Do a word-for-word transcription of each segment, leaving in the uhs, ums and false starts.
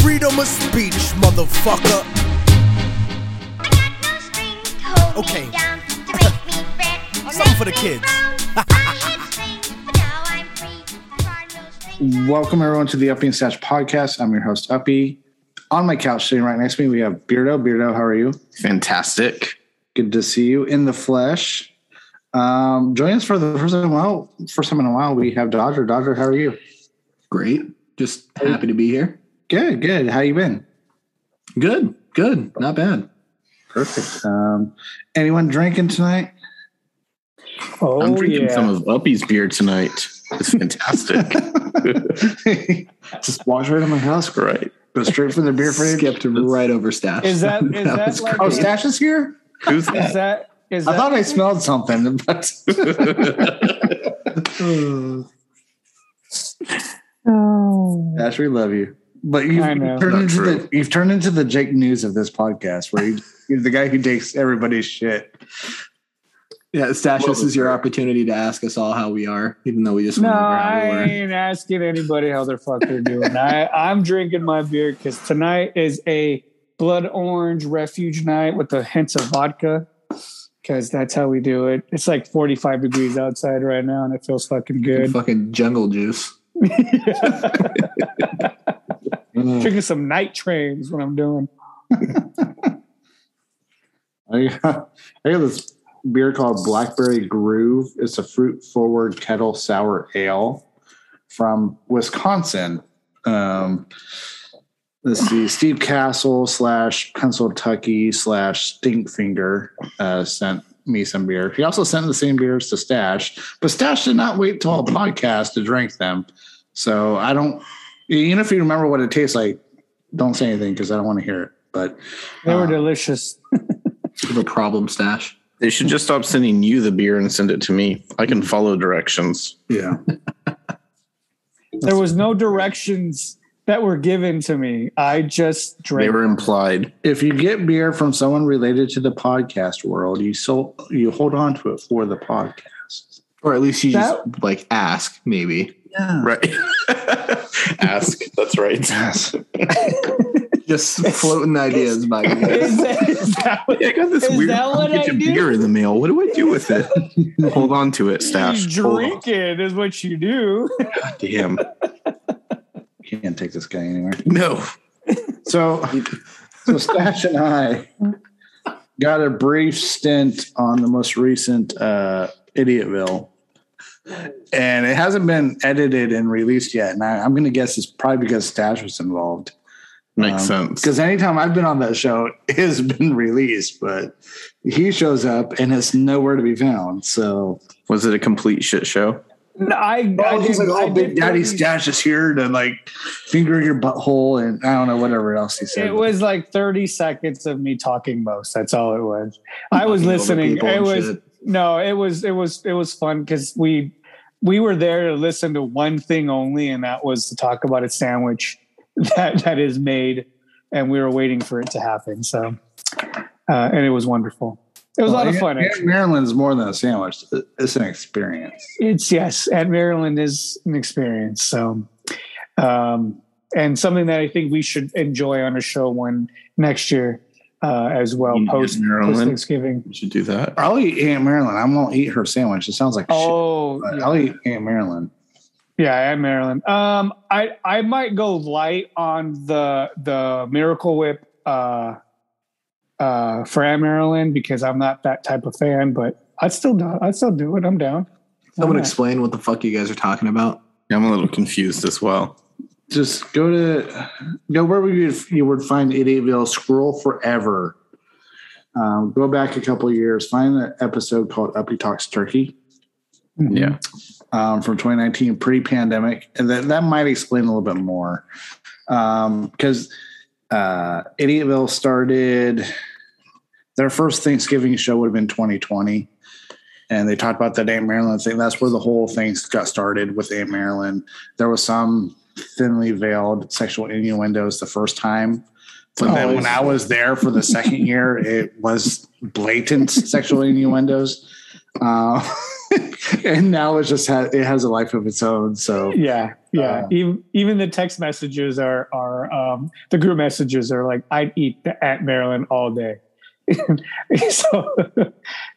Freedom of speech, motherfucker. I got those things holding okay. me down to make me fret. Something for the kids. Welcome everyone to the Uppy and Stash Podcast. I'm your host Uppy. On my couch sitting right next to me, we have Beardo. Beardo, how are you? Fantastic. Good to see you in the flesh. Um, join us for the first time in a while. First time in a while, we have Dodger. Dodger, how are you? Great. Just happy to be here. Good, good. How you been? Good, good. Not bad. Perfect. Um, anyone drinking tonight? Oh, I'm drinking yeah. some of Uppy's beer tonight. It's fantastic. Just walked right in my house, right? Go straight from the beer fridge. Skipped right over Stash. Is that? Is that? that like oh, Stash is here. Who's that? Is that Is I thought I smelled something, but oh. Ash, we love you. But you've turned into the, you've turned into the Jake News of this podcast, where you, you're the guy who takes everybody's shit. Yeah, Stash, well, this is your opportunity to ask us all how we are, even though we just no, I ain't asking anybody how the fuck they're doing. I, I'm drinking my beer because tonight is a blood orange refuge night with the hints of vodka. Because that's how we do it. It's like forty-five degrees outside right now, and it feels fucking good. Fucking jungle juice. mm. Drinking some night trains when I'm doing. I got, I got this beer called Blackberry Groove. It's a fruit-forward kettle sour ale from Wisconsin. Um, Let's see, Steve Castle slash Pennsyltucky slash Stinkfinger uh, sent me some beer. He also sent the same beers to Stash, but Stash did not wait till a podcast to drink them. So I don't, even if you remember what it tastes like, don't say anything because I don't want to hear it. But they were uh, delicious. No problem, Stash. They should just stop sending you the beer and send it to me. I can follow directions. Yeah. There was no directions that were given to me. I just drank. They were implied. If you get beer from someone related to the podcast world, you so you hold on to it for the podcast, or at least you that, just like ask, maybe. Yeah. Right. Ask. That's right. Ask. Just floating ideas by me. Is that, is that what, I got this weird package of beer in the mail. What do I do with it? Hold on to it, Stash. You drink it is what you do. God damn. Can't take this guy anywhere. No. So, so Stash and I got a brief stint on the most recent uh, Idiotville, and it hasn't been edited and released yet. And I, I'm going to guess it's probably because Stash was involved. Makes um, sense. Because anytime I've been on that show, it has been released, but he shows up and it's nowhere to be found. So, was it a complete shit show? No, I, oh, I he's did, like, oh, I Big Daddy Stash is here to like finger your butthole, and I don't know whatever else he said. It was like thirty seconds of me talking most. That's all it was. I was listening. It was shit. no, it was it was it was fun because we we were there to listen to one thing only, and that was to talk about a sandwich that that is made, and we were waiting for it to happen. So, uh, and it was wonderful. It was well, a lot of fun. Aunt Marilyn's more than a sandwich. It's an experience. It's yes. Aunt Marilyn is an experience. So, um, and something that I think we should enjoy on a show one next year uh, as well. Post, post Thanksgiving. We should do that. I'll eat Aunt Marilyn. I won't eat her sandwich. It sounds like oh, shit, yeah. I'll eat Aunt Marilyn. Yeah. Aunt Marilyn. Um, I, I might go light on the, the Miracle Whip, uh, Uh, for Aunt Marilyn because I'm not that type of fan, but I'd still do, I'd still do it. I'm down. Why Someone not? Explain what the fuck you guys are talking about. Yeah, I'm a little confused as well. Just go to go where we you would find Idiotville. Scroll forever. Um, go back a couple of years. Find an episode called Uppy Talks Turkey. Mm-hmm. Yeah, um, from twenty nineteen, pre-pandemic, and that that might explain a little bit more because. Um, Uh, Idiotville started their first Thanksgiving show would have been twenty twenty, and they talked about the Aunt Marilyn thing. That's where the whole thing got started with Aunt Marilyn. There was some thinly veiled sexual innuendos the first time, but oh, then when I was there for the second year, it was blatant sexual innuendos. Uh, and now it's just ha- it has a life of its own. So yeah, Yeah, um, even, even the text messages are are um, the group messages are like, I'd eat the Aunt Marilyn all day. So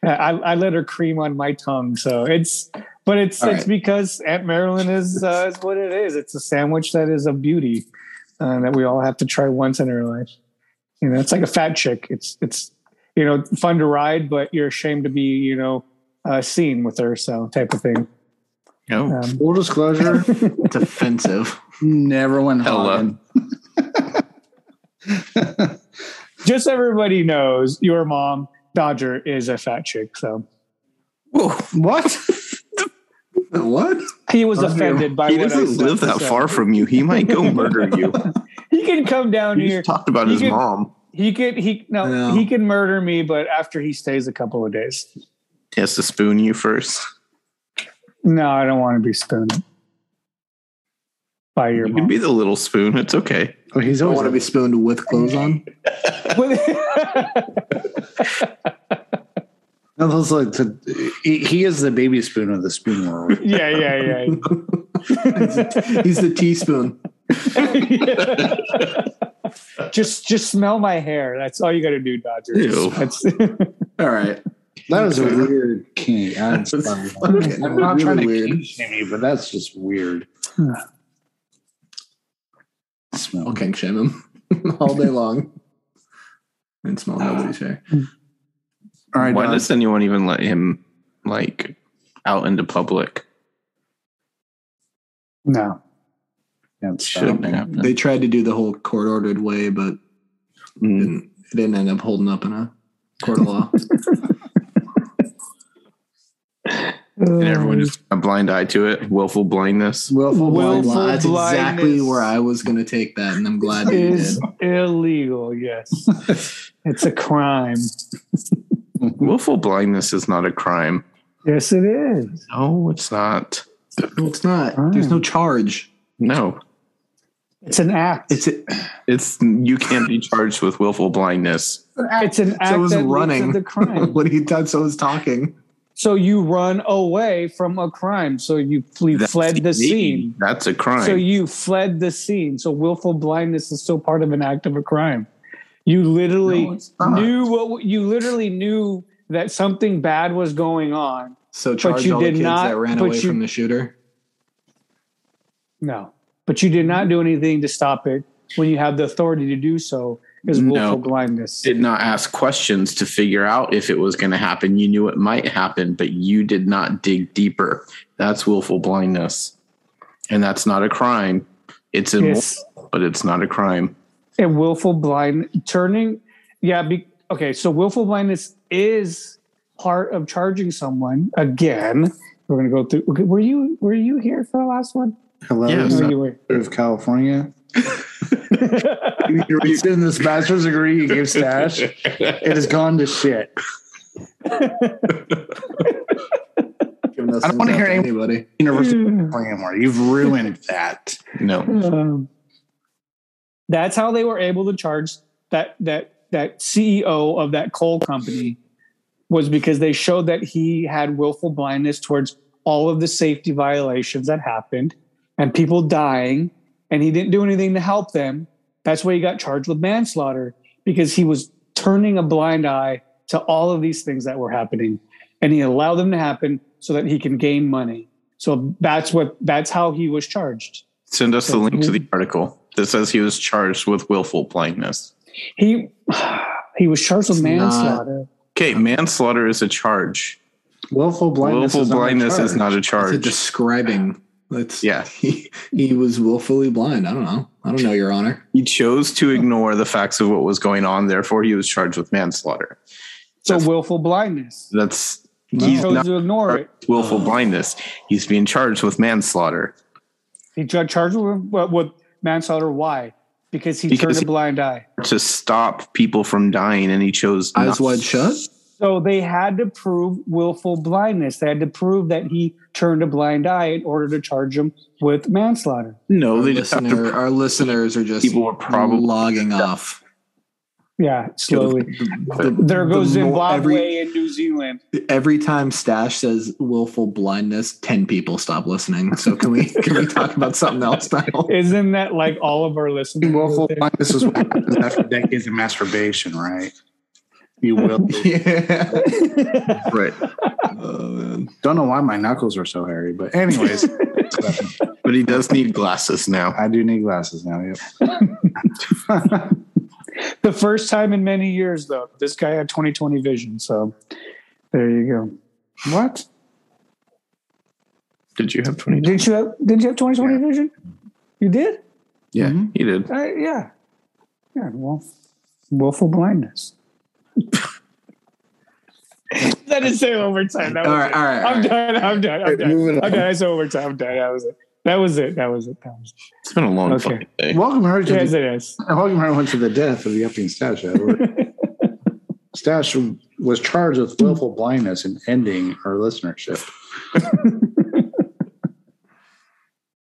I, I let her cream on my tongue. So it's, but it's it's right. because Aunt Marilyn is uh, is what it is. It's a sandwich that is a beauty uh, that we all have to try once in our life. You know, it's like a fat chick. It's it's you know fun to ride, but you're ashamed to be you know uh, seen with her. So type of thing. No. Um, full disclosure, it's offensive. Never went home. Just everybody knows your mom, Dodger, is a fat chick. So, whoa, what? What? He was Dodger, offended by. He what doesn't I live that so. far from you. He might go murder you. He can come down he here. Just talked about he his could, mom. He could. He no. Yeah. He can murder me, but after he stays a couple of days, he has to spoon you first. No, I don't want to be spooned by your mom. You can be the little spoon. It's okay. Oh, he's always I want to be spooned with clothes on. No, those like to, he is the baby spoon of the spoon world. Yeah, yeah, yeah. He's the teaspoon. just, just smell my hair. That's all you got to do, Dodger. All right. That was a weird key. I'm, okay. I'm not really trying to weird. shame you, but that's just weird. Smell. I'll kink shame him all day long. And smell nobody's hair. All right. Why Don. does anyone even let him like out into public? No. Shouldn't happen. They tried to do the whole court ordered way, but mm. didn't, it didn't end up holding up in a court of law. And everyone just a blind eye to it. Willful blindness. Willful, Willful blindness. That's exactly where I was going to take that, and I'm glad that you did. Illegal, yes. It's a crime. Willful blindness is not a crime. Yes, it is. No, it's not. No, it's not. Crime. There's no charge. No. It's an act. It's a, it's you can't be charged with willful blindness. It's an act. So it was that running. The crime. What he done? So it was talking. So you run away from a crime. So you flee, fled the scene. That's a crime. So you fled the scene. So willful blindness is still part of an act of a crime. You literally no, knew what you literally knew that something bad was going on. So charge all the kids not, that ran away you, from the shooter. No, but you did not do anything to stop it when you have the authority to do so. Is willful no, blindness. Did not ask questions to figure out if it was going to happen. You knew it might happen, but you did not dig deeper. That's willful blindness. And that's not a crime. It's immoral, yes. But it's not a crime. And willful blind turning. Yeah. Be, okay. So willful blindness is part of charging someone. Again, we're going to go through. Okay, were you, were you here for the last one? Hello. Yes. No, you were. Of California. You're reading this bachelor's degree you gave Stash. It has gone to shit. I don't want to hear anybody. University of California, you've ruined that. No, um, that's how they were able to charge that that that C E O of that coal company was because they showed that he had willful blindness towards all of the safety violations that happened and people dying. And he didn't do anything to help them. That's why he got charged with manslaughter, because he was turning a blind eye to all of these things that were happening. And he allowed them to happen so that he can gain money. So that's what that's how he was charged. Send us so, the link to the article that says he was charged with willful blindness. He he was charged with it's manslaughter. Not, okay, manslaughter is a charge. Willful blindness, willful is, blindness not is not a charge. It's a describing. That's, yeah, he, he was willfully blind. I don't know. I don't know, Your Honor. He chose to ignore the facts of what was going on. Therefore, he was charged with manslaughter. So that's, willful blindness. That's no. He chose to ignore it. Willful blindness. He's being charged with manslaughter. He charged with, with manslaughter. Why? Because he because turned he a blind eye to stop people from dying, and he chose eyes not. wide shut. So they had to prove willful blindness. They had to prove that he turned a blind eye in order to charge him with manslaughter. No, our they listener, just have to. Our listeners are just people are probably logging off. Yeah, slowly. The, the, there goes the Zimbabwe and New Zealand. Every time Stash says willful blindness, ten people stop listening. So can we can we talk about something else now? Isn't that like all of our listeners? Willful blindness is what happens after decades of masturbation, right? You will. Yeah. Right. Uh, don't know why my knuckles are so hairy, but anyways. But he does need glasses now. I do need glasses now, yep. The first time in many years, though, this guy had twenty twenty vision. So there you go. What? Did you have twenty twenty? Did you have, did you have twenty twenty yeah. vision? You did? Yeah, mm-hmm. He did. Uh, yeah. Yeah, well, willful blindness. That is so overtime. That all, was right, all right, I'm all done. Right. I'm done. I'm done. Right, okay, that's overtime. I'm done. That was it. That was it. That was it. That was it. It's been a long okay. fucking day. Welcome her to yes, the, it is. Welcome her to the death of the Uppy and Stash. Stash was charged with willful blindness and ending her listenership.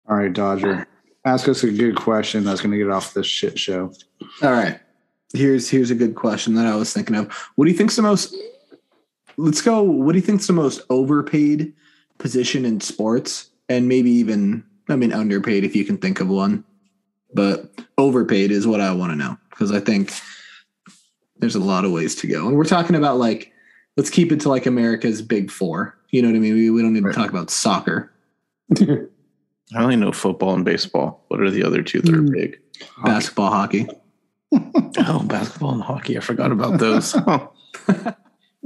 All right, Dodger, ask us a good question that's going to get off this shit show. All right, here's here's a good question that I was thinking of. What do you think's the most? Let's go. What do you think's the most overpaid position in sports, and maybe even? I mean, underpaid if you can think of one, but overpaid is what I want to know, because I think there's a lot of ways to go. And we're talking about, like, let's keep it to like America's big four. You know what I mean? We, we don't need right. to talk about soccer. I only know football and baseball. What are the other two that are big? Hockey. Basketball, hockey. Oh, basketball and hockey. I forgot about those. Oh.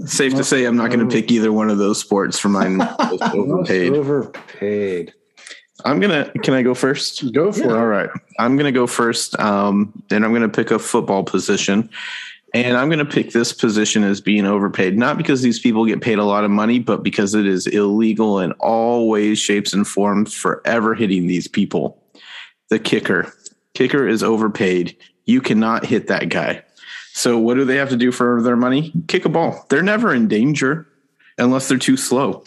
Safe most to say I'm not going to pick either one of those sports for mine. overpaid. overpaid. I'm going to, can I go first? Go for yeah. it. All right. I'm going to go first. Um, then I'm going to pick a football position, and I'm going to pick this position as being overpaid, not because these people get paid a lot of money, but because it is illegal in all ways, shapes, and forms, forever hitting these people. The kicker. Kicker is overpaid. You cannot hit that guy. So what do they have to do for their money? Kick a ball. They're never in danger unless they're too slow.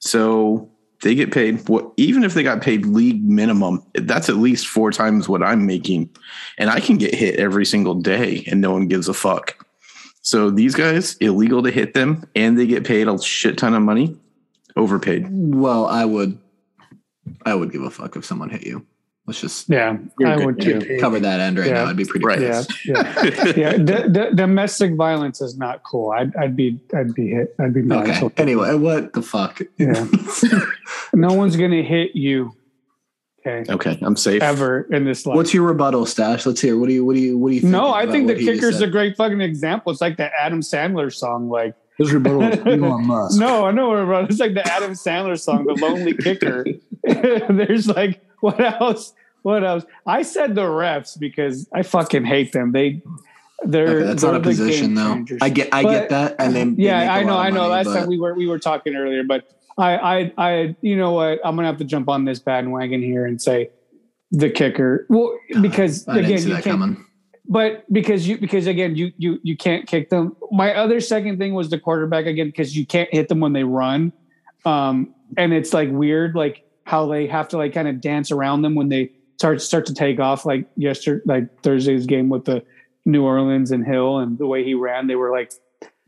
So they get paid, what, even if they got paid league minimum, that's at least four times what I'm making. And I can get hit every single day and no one gives a fuck. So these guys, illegal to hit them, and they get paid a shit ton of money. Overpaid. Well, I would I would give a fuck if someone hit you. Let's just yeah, I would too. Cover that end right yeah. now. I'd be pretty right. pissed. Yeah, yeah. yeah. D- d- domestic violence is not cool. I'd, I'd be, I'd be hit. I'd be okay. Anyway, what the fuck? Yeah, no one's gonna hit you. Okay. Okay, I'm safe. Ever in this life. What's your rebuttal, Stash? Let's hear. What do you? What do you? What do you? No, I think the kicker's a great fucking example. It's like that Adam Sandler song, like. His rebuttal is Elon Musk. No, I know what rebuttal. It's like the Adam Sandler song, The Lonely Kicker. There's like. What else? What else? I said the refs because I fucking hate them. They, they're okay, that's they're not a position though. I get, I but, get that. And then yeah, they I know, I know. Money, Last but... time we were we were talking earlier, but I, I, I, you know what? I'm gonna have to jump on this bandwagon here and say the kicker. Well, because uh, I again, didn't see you that can't. Coming. But because you because again you you you can't kick them. My other second thing was the quarterback again because you can't hit them when they run, um, and it's like weird like. How they have to like kind of dance around them when they start start to take off. Like yesterday, like Thursday's game with the New Orleans and Hill, and the way he ran, they were like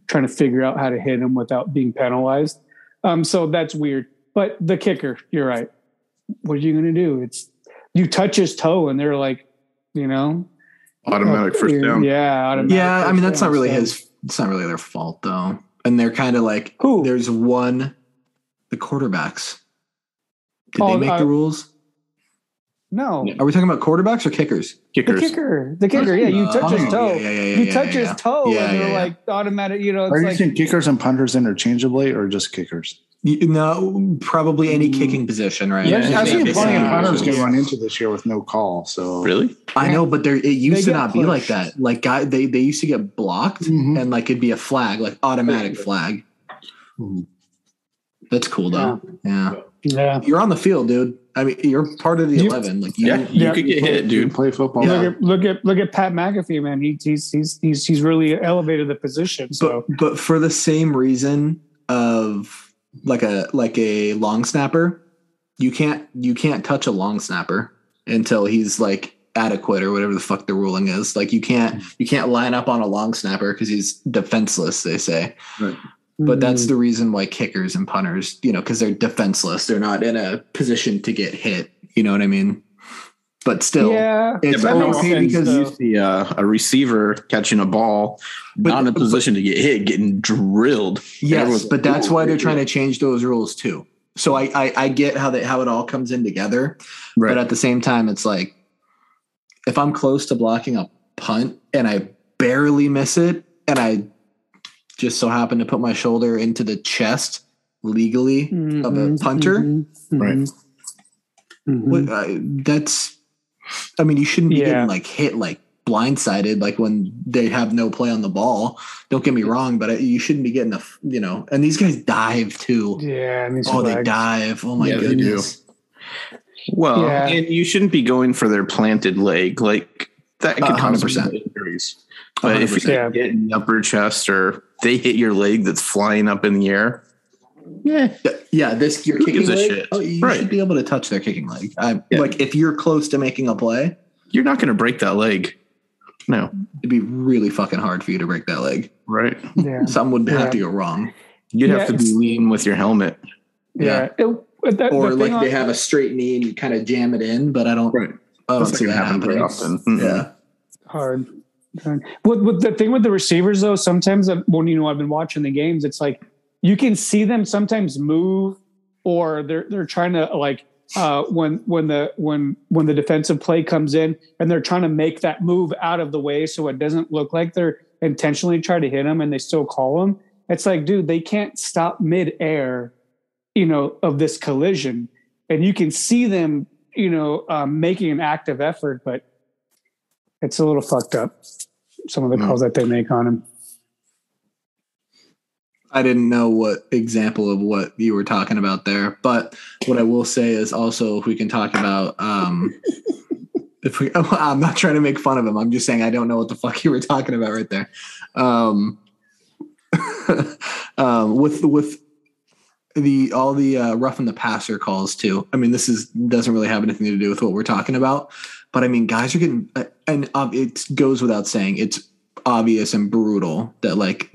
trying to figure out how to hit him without being penalized. Um, so that's weird. But the kicker, you're right. What are you going to do? It's you touch his toe, and they're like, you know, automatic uh, first down. Yeah, automatic yeah. I mean, that's not really so. his. It's not really their fault though. And they're kind of like, who? There's one, the quarterbacks. Did oh, they make uh, the rules? No. Are we talking about quarterbacks or kickers? Kickers. The kicker. The kicker. Yeah, you touch his toe. Yeah, yeah, yeah, you yeah, touch yeah, his yeah. toe, yeah, and you're yeah, like yeah. automatic. You know. It's Are you like, saying kickers and punters interchangeably, or just kickers? You, no, probably any kicking position, right? Yeah, yeah. I've seen plenty of punters get run into this year with no call. So really, I know, but there it used to not pushed. be like that. Like, guy, they they used to get blocked, mm-hmm. and like it'd be a flag, like automatic flag. Mm-hmm. That's cool though. Yeah. yeah. Yeah, you're on the field, dude. I mean, you're part of the you, eleven. Like, you, yeah, you yeah. could get hit, dude. Play football. Yeah. Look at look at look at Pat McAfee, man. He, he's he's he's he's really elevated the position. So, but, but for the same reason of like a like a long snapper, you can't you can't touch a long snapper until he's like adequate or whatever the fuck the ruling is. Like you can't, you can't line up on a long snapper because he's defenseless, they say. Right. But that's the reason why kickers and punters, you know, because they're defenseless. They're not in a position to get hit. You know what I mean? But still, yeah. it's yeah, but okay because though. you see uh, a receiver catching a ball, but, not in a position but, to get hit, getting drilled. Yes, but that's why they're trying to change those rules too. So I, I, I get how that how it all comes in together. Right. But at the same time, it's like, if I'm close to blocking a punt and I barely miss it and I just so happen to put my shoulder into the chest legally mm-hmm, of a punter, mm-hmm, right? Mm-hmm. What, uh, that's, I mean, you shouldn't be yeah. getting like hit, like blindsided, like when they have no play on the ball. Don't get me wrong, but I, you shouldn't be getting a, you know. And these guys dive too. Yeah, I mean, oh, flags. they dive. Oh my yeah, goodness. They do. Well, yeah. and you shouldn't be going for their planted leg, like that could cause injuries. But one hundred percent if you yeah. get in the upper chest or they hit your leg that's flying up in the air, yeah, yeah, this your Who kicking gives a leg. Shit? Oh, you right. should be able to touch their kicking leg. I, yeah. Like if you're close to making a play, you're not going to break that leg. No, it'd be really fucking hard for you to break that leg. Right? Yeah. Something would yeah. have to go wrong. You'd yeah, have to be lean with your helmet. Yeah. yeah. It, that, or the like they have that. a straight knee and you kind of jam it in, but I don't. Right. I don't That's see like that happening. Often. Mm-hmm. Yeah. Hard. With, with the thing with the receivers though, sometimes when you know I've been watching the games, it's like you can see them sometimes move, or they're they're trying to like uh, when when the when when the defensive play comes in and they're trying to make that move out of the way so it doesn't look like they're intentionally trying to hit them and they still call them. It's like, dude, they can't stop mid-air, you know, of this collision, and you can see them, you know, um, making an active effort, but it's a little fucked up, some of the calls that they make on him. I didn't know what example of what you were talking about there, but what I will say is also if we can talk about um, if we. Oh, I'm not trying to make fun of him. I'm just saying I don't know what the fuck you were talking about right there. Um, um, with with the all the uh, roughing the passer calls too. I mean, this is doesn't really have anything to do with what we're talking about. But I mean, guys are getting, and it goes without saying, it's obvious and brutal that like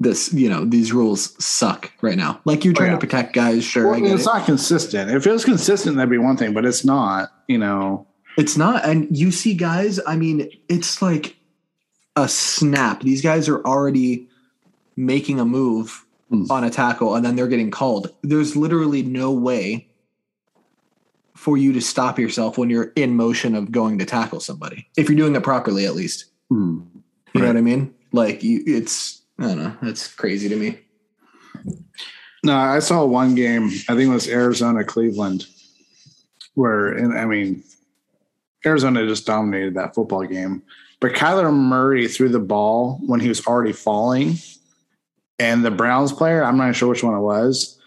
this, you know, these rules suck right now. Like you're trying oh, yeah. to protect guys, sure. Well, I get it's it. not consistent. If it was consistent, that'd be one thing, but it's not, you know. It's not. And you see guys, I mean, it's like a snap. These guys are already making a move mm. on a tackle and then they're getting called. There's literally no way for you to stop yourself when you're in motion of going to tackle somebody, if you're doing it properly, at least, mm, right. you know what I mean? Like you, it's, I don't know. That's crazy to me. No, I saw one game, I think it was Arizona, Cleveland, where, and I mean, Arizona just dominated that football game, but Kyler Murray threw the ball when he was already falling, and the Browns player, I'm not sure which one it was,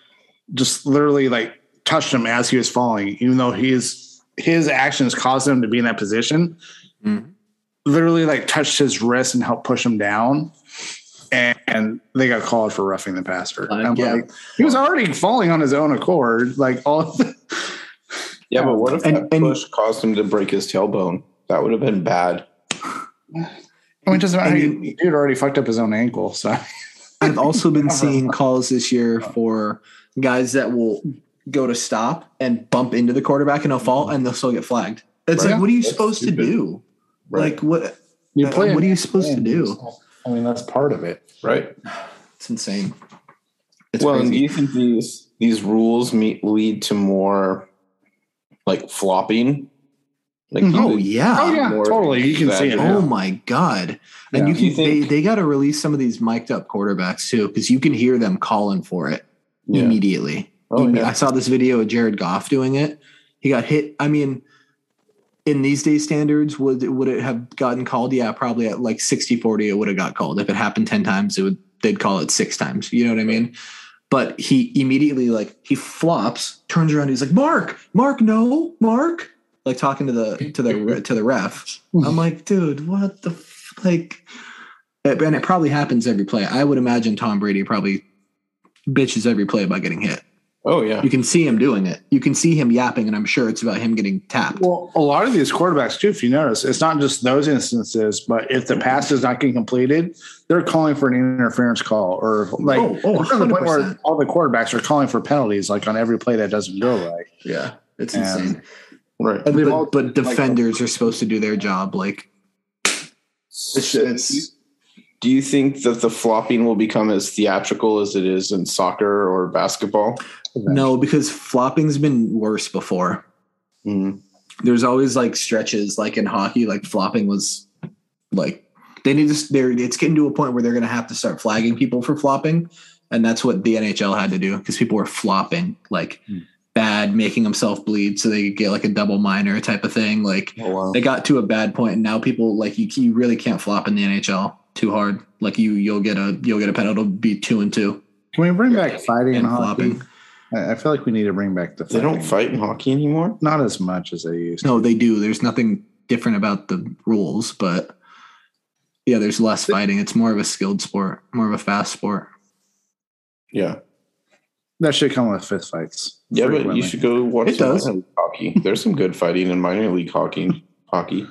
just literally like, touched him as he was falling, even though his his actions caused him to be in that position. Mm. Literally, like touched his wrist and helped push him down, and, and they got called for roughing the passer. Uh, yeah. Like, he was already falling on his own accord. Like all. The- yeah, but what if and, that push and, caused him to break his tailbone? That would have been bad. I mean, just about he dude already fucked up his own ankle. So I've also been seeing calls this year for guys that will go to stop and bump into the quarterback and he'll fall and they'll still get flagged. It's right. like, what are you that's supposed stupid. to do? Right. Like what, you play uh, what are you supposed game. to do? I mean, that's part of it, right? It's insane. It's well, crazy. And do you think these, these rules meet, lead to more like flopping? Like, mm-hmm. Oh yeah. Oh yeah, totally. You can see it. Oh my God. Yeah. And you can, you think, they, they got to release some of these mic'd up quarterbacks too, because you can hear them calling for it yeah. immediately. Oh, yeah. I saw this video of Jared Goff doing it. He got hit. I mean, in these day standards, would would it have gotten called? Yeah, probably at like sixty forty it would have got called. If it happened ten times, it would they'd call it six times. You know what I mean? But he immediately like he flops, turns around, he's like, Mark, Mark, no, Mark. Like talking to the to the to the ref. I'm like, dude, what the f-? like and it probably happens every play. I would imagine Tom Brady probably bitches every play about getting hit. Oh, yeah. You can see him doing it. You can see him yapping, and I'm sure it's about him getting tapped. Well, a lot of these quarterbacks, too, if you notice, it's not just those instances, but if the pass is not getting completed, they're calling for an interference call. Or, like, oh, oh, the point where all the quarterbacks are calling for penalties, like, on every play that doesn't go right. Yeah, it's and, insane. Right. But, all, but defenders like, are supposed to do their job. Like, it's, it's do you think that the flopping will become as theatrical as it is in soccer or basketball? No, because flopping's been worse before. Mm-hmm. There's always like stretches, like in hockey, like flopping was like they need to. They're it's getting to a point where they're going to have to start flagging people for flopping, and that's what the N H L had to do because people were flopping like mm-hmm. bad, making themselves bleed, so they could get like a double minor type of thing. Like oh, wow. They got to a bad point, and now people like you. You really can't flop in the N H L. Too hard. Like you, you'll get a, you'll get a penalty. It'll be two and two. Can we bring back fighting and hockey? Flopping. I feel like we need to bring back the fighting. They don't fight in hockey anymore. Not as much as they used to. No, they do. There's nothing different about the rules, but yeah, there's less fighting. It's more of a skilled sport, more of a fast sport. Yeah. That should come with fist fights. Yeah, but women. You should go watch it some does. Minor league hockey. There's some good fighting in minor league hockey. Hockey.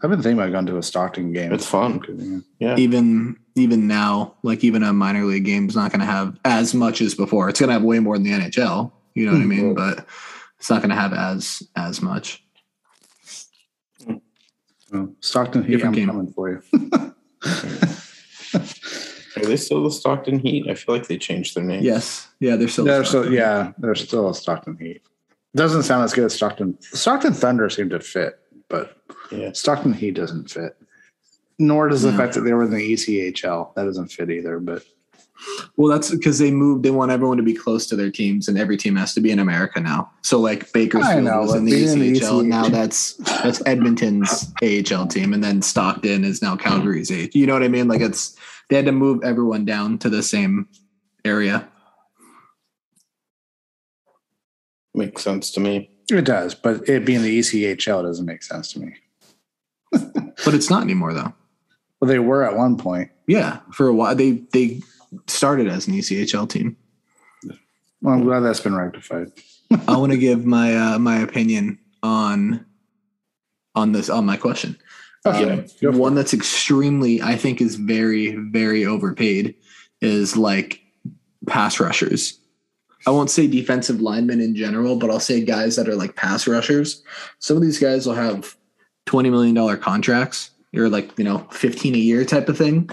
I've been thinking about going to a Stockton game. It's fun. Yeah. Even even now, like even a minor league game is not going to have as much as before. It's going to have way more than the N H L. You know what I mean? But it's not going to have as as much. Well, Stockton Heat, I'm coming for you. Are they still the Stockton Heat? I feel like they changed their name. Yes. Yeah, they're still they're the still, Yeah, they're still a Stockton Heat. Doesn't sound as good as Stockton. Stockton Thunder seemed to fit, but... Yeah. Stockton Heat doesn't fit, nor does the no. fact that they were in the E C H L. That doesn't fit either. But well, that's because they moved. They want everyone to be close to their teams, and every team has to be in America now. So like Bakersfield know, was in the E C H L. And now that's that's Edmonton's A H L team, and then Stockton is now Calgary's A H L. You know what I mean? Like it's they had to move everyone down to the same area. Makes sense to me. It does, but it being the E C H L doesn't make sense to me. But it's not anymore, though. Well, they were at one point. Yeah, for a while. They they started as an E C H L team. Well, I'm glad that's been rectified. I want to give my uh, my opinion on on this on my question. Okay, um, one that's extremely, I think, is very very overpaid is like pass rushers. I won't say defensive linemen in general, but I'll say guys that are like pass rushers. Some of these guys will have twenty million dollars contracts or like, you know, fifteen a year type of thing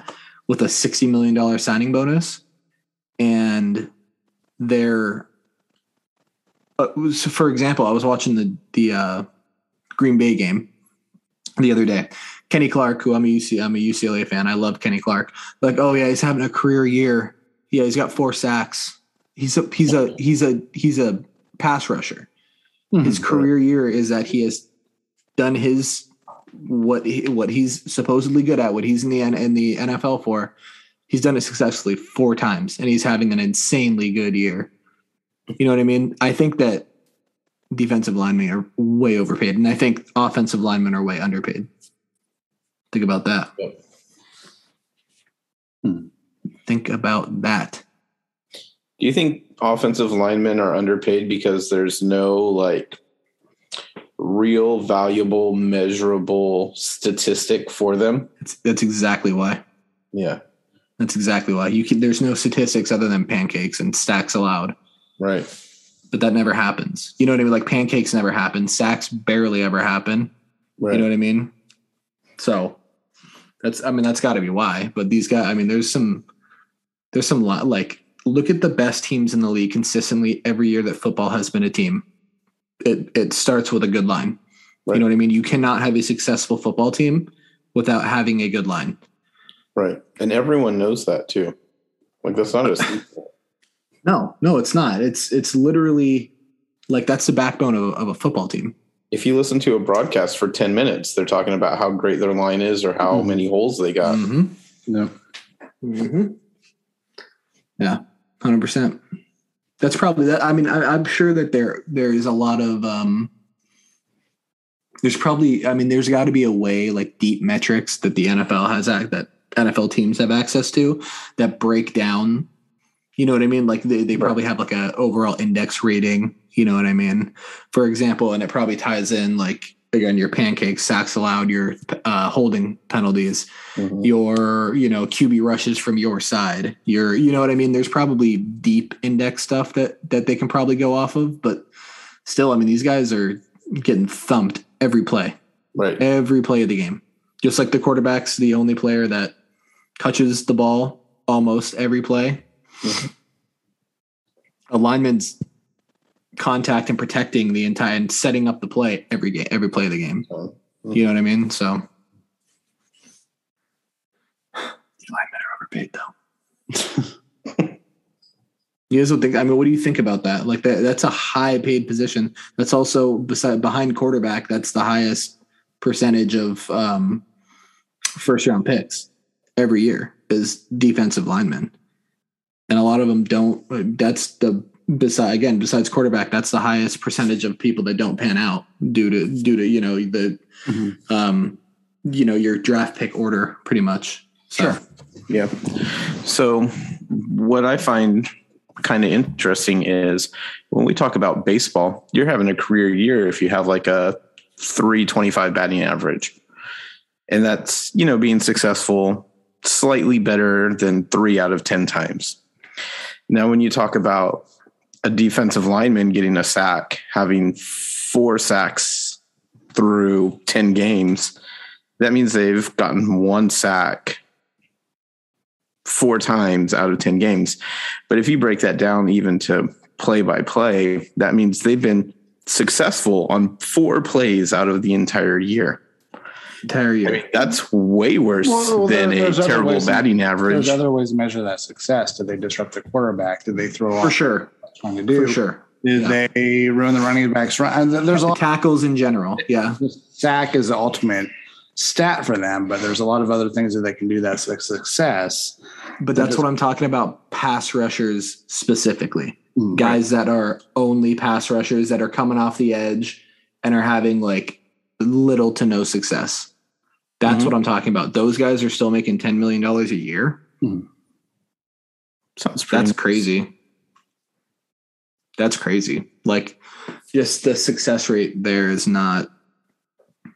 with a sixty million dollars signing bonus. And they're, uh, so for example, I was watching the, the uh, Green Bay game the other day. Kenny Clark, who I'm a, U C, I'm a U C L A fan. I love Kenny Clark. Like, oh yeah, he's having a career year. Yeah, he's got four sacks. He's a he's a he's a he's a pass rusher. Mm-hmm. His career year is that he has done his what he, what he's supposedly good at, what he's in the in the N F L for. He's done it successfully four times, and he's having an insanely good year. You know what I mean? I think that defensive linemen are way overpaid, and I think offensive linemen are way underpaid. Think about that. Hmm. Think about that. Do you think offensive linemen are underpaid because there's no like real valuable, measurable statistic for them? That's, that's exactly why. Yeah. That's exactly why you can, there's no statistics other than pancakes and sacks allowed. Right. But that never happens. You know what I mean? Like pancakes never happen. Sacks barely ever happen. Right. You know what I mean? So that's, I mean, that's gotta be why, but these guys, I mean, there's some, there's some lot like, look at the best teams in the league consistently every year that football has been a team. It it starts with a good line. Right. You know what I mean? You cannot have a successful football team without having a good line. Right. And everyone knows that too. Like that's not a secret. No, no, it's not. It's it's literally like that's the backbone of, of a football team. If you listen to a broadcast for ten minutes, they're talking about how great their line is or how mm-hmm. many holes they got. Mm-hmm. Yeah. Mm-hmm. Yeah. one hundred percent. That's probably that. I mean, I, I'm sure that there there is a lot of um, there's probably I mean, there's got to be a way like deep metrics that the N F L has that N F L teams have access to that break down You know what I mean? Like they, they probably have like a overall index rating, you know what I mean? For example, and it probably ties in like, again, your pancakes, sacks allowed, your uh, holding penalties, mm-hmm. your, you know, Q B rushes from your side, your, you know what I mean? There's probably deep index stuff that, that they can probably go off of, but still, I mean, these guys are getting thumped every play, right? Every play of the game. Just like the quarterback's the only player that touches the ball almost every play. Mm-hmm. Alignment's contact and protecting the entire and setting up the play every game, every play of the game. Mm-hmm. You know what I mean? So the alignment are overpaid though. You guys don't think, I mean, what do you think about that? Like that, that's a high paid position. That's also beside behind quarterback. That's the highest percentage of um, first round picks every year is defensive linemen. And a lot of them don't, that's the, beside, again, besides quarterback, that's the highest percentage of people that don't pan out due to, due to, you know, the, mm-hmm. um, you know, your draft pick order pretty much. So. Sure. Yeah. So what I find kind of interesting is when we talk about baseball, you're having a career year if you have like a three twenty-five batting average. And that's, you know, being successful slightly better than three out of ten times. Now, when you talk about a defensive lineman getting a sack, having four sacks through ten games, that means they've gotten one sack four times out of ten games. But if you break that down even to play by play, that means they've been successful on four plays out of the entire year. Entire year. I mean, that's way worse well, well, than there, a terrible batting average. There's other ways to measure that success. Did they disrupt the quarterback? Did they throw off? For sure. Trying to do. For sure. Did yeah. they ruin the running back's run? There's a lot tackles in general. Yeah. The sack is the ultimate stat for them, but there's a lot of other things that they can do that's a success. But that's just what I'm talking about, pass rushers specifically. Mm, guys right. that are only pass rushers that are coming off the edge and are having like little to no success. That's mm-hmm. what I'm talking about. Those guys are still making ten million dollars a year. Mm. Sounds pretty That's nice. crazy. That's crazy. Like just the success rate there is not,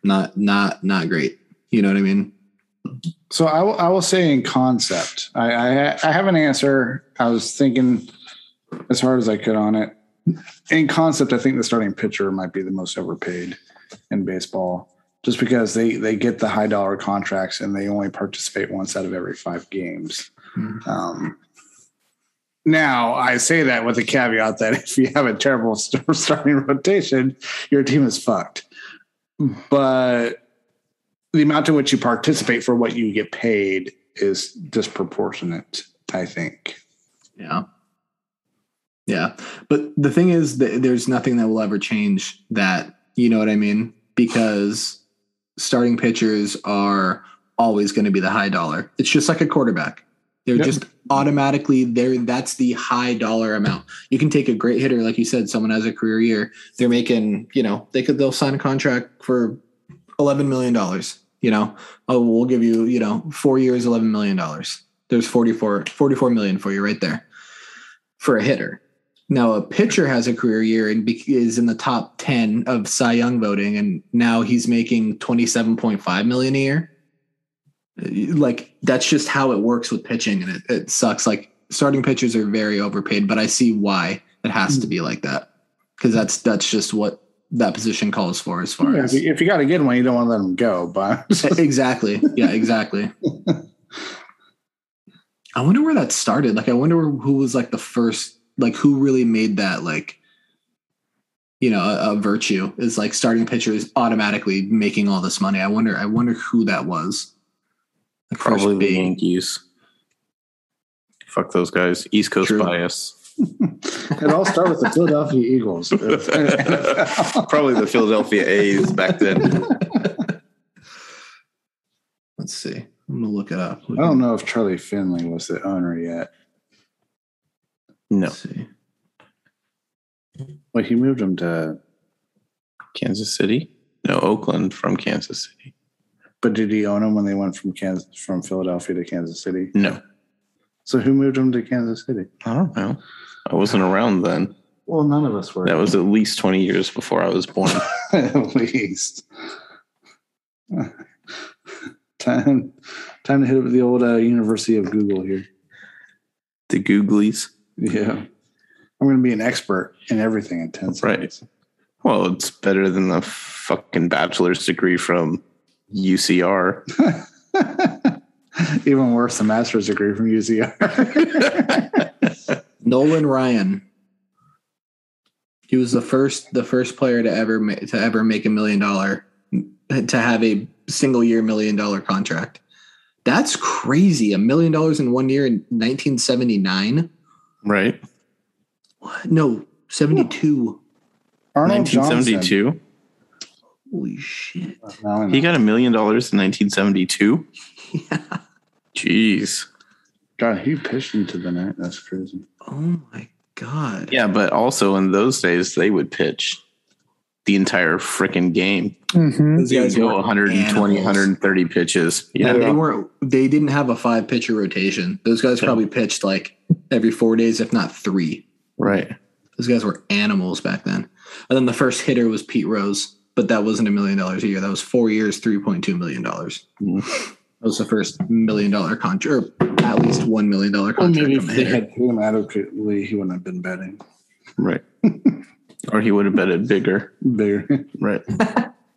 not, not, not great. You know what I mean? So I will, I will say in concept, I, I, I have an answer. I was thinking as hard as I could on it. In concept, I think the starting pitcher might be the most overpaid in baseball, just because they, they get the high dollar contracts and they only participate once out of every five games. Mm-hmm. Um, now I say that with a caveat that if you have a terrible st- starting rotation, your team is fucked, but the amount to which you participate for what you get paid is disproportionate, I think. Yeah. Yeah. But the thing is that there's nothing that will ever change that. You know what I mean? Because starting pitchers are always going to be the high dollar. It's just like a quarterback. They're yep. just automatically there. That's the high dollar amount. You can take a great hitter. Like you said, someone has a career year. They're making, you know, they could, they'll sign a contract for eleven million dollars, you know, oh, we'll give you, you know, four years, eleven million dollars. There's forty-four, forty-four million for you right there for a hitter. Now a pitcher has a career year and is in the top ten of Cy Young voting, and now he's making twenty-seven point five million dollars a year. Like that's just how it works with pitching, and it, it sucks. Like starting pitchers are very overpaid, but I see why it has to be like that, because that's that's just what that position calls for. As far yeah, as if you, if you got a good one, you don't want to let them go. But exactly, yeah, exactly. I wonder where that started. Like I wonder who was like the first. Like who really made that, like, you know, a, a virtue is like starting pitchers automatically making all this money. I wonder, I wonder who that was. Like probably the Yankees. Fuck those guys. East Coast True. bias. It all started with the Philadelphia Eagles. Probably the Philadelphia A's back then. Let's see. I'm gonna look it up. I don't know if Charlie Finley was the owner yet. No. Well, he moved him to Kansas City. No, Oakland from Kansas City. But did he own them when they went from Kansas, from Philadelphia to Kansas City? No. So who moved him to Kansas City? I don't know. I wasn't around then. Well, none of us were. That was at least twenty years before I was born. At least. Time, time to hit up the old uh, University of Google here. The Googlies. Yeah. I'm going to be an expert in everything in ten seconds. Right. Well, it's better than the fucking bachelor's degree from U C R. Even worse, the master's degree from U C R. Nolan Ryan. He was the first, the first player to ever ma- to ever make a million dollar, to have a single year million dollar contract. That's crazy. A million dollars in one year in nineteen seventy-nine. Right. What? No, seventy-two. Arnold nineteen seventy-two? Johnson. Holy shit. Well, he got a million dollars in nineteen seventy-two? Yeah. Jeez. God, he pitched into the net. That's crazy. Oh, my God. Yeah, but also in those days, they would pitch the entire freaking game. Mm-hmm. Those guys go one hundred twenty, one hundred thirty pitches. Yeah, yeah, they weren't. They didn't have a five pitcher rotation. Those guys yeah. probably pitched like every four days, if not three. Right. Those guys were animals back then. And then the first hitter was Pete Rose, but that wasn't a million dollars a year. That was four years, three point two million dollars. Mm-hmm. That was the first million dollar contract, or at least one million dollar contract. Well, maybe if they had paid him adequately, he wouldn't have been betting. Right. Or he would have bet it bigger. Bigger. Right.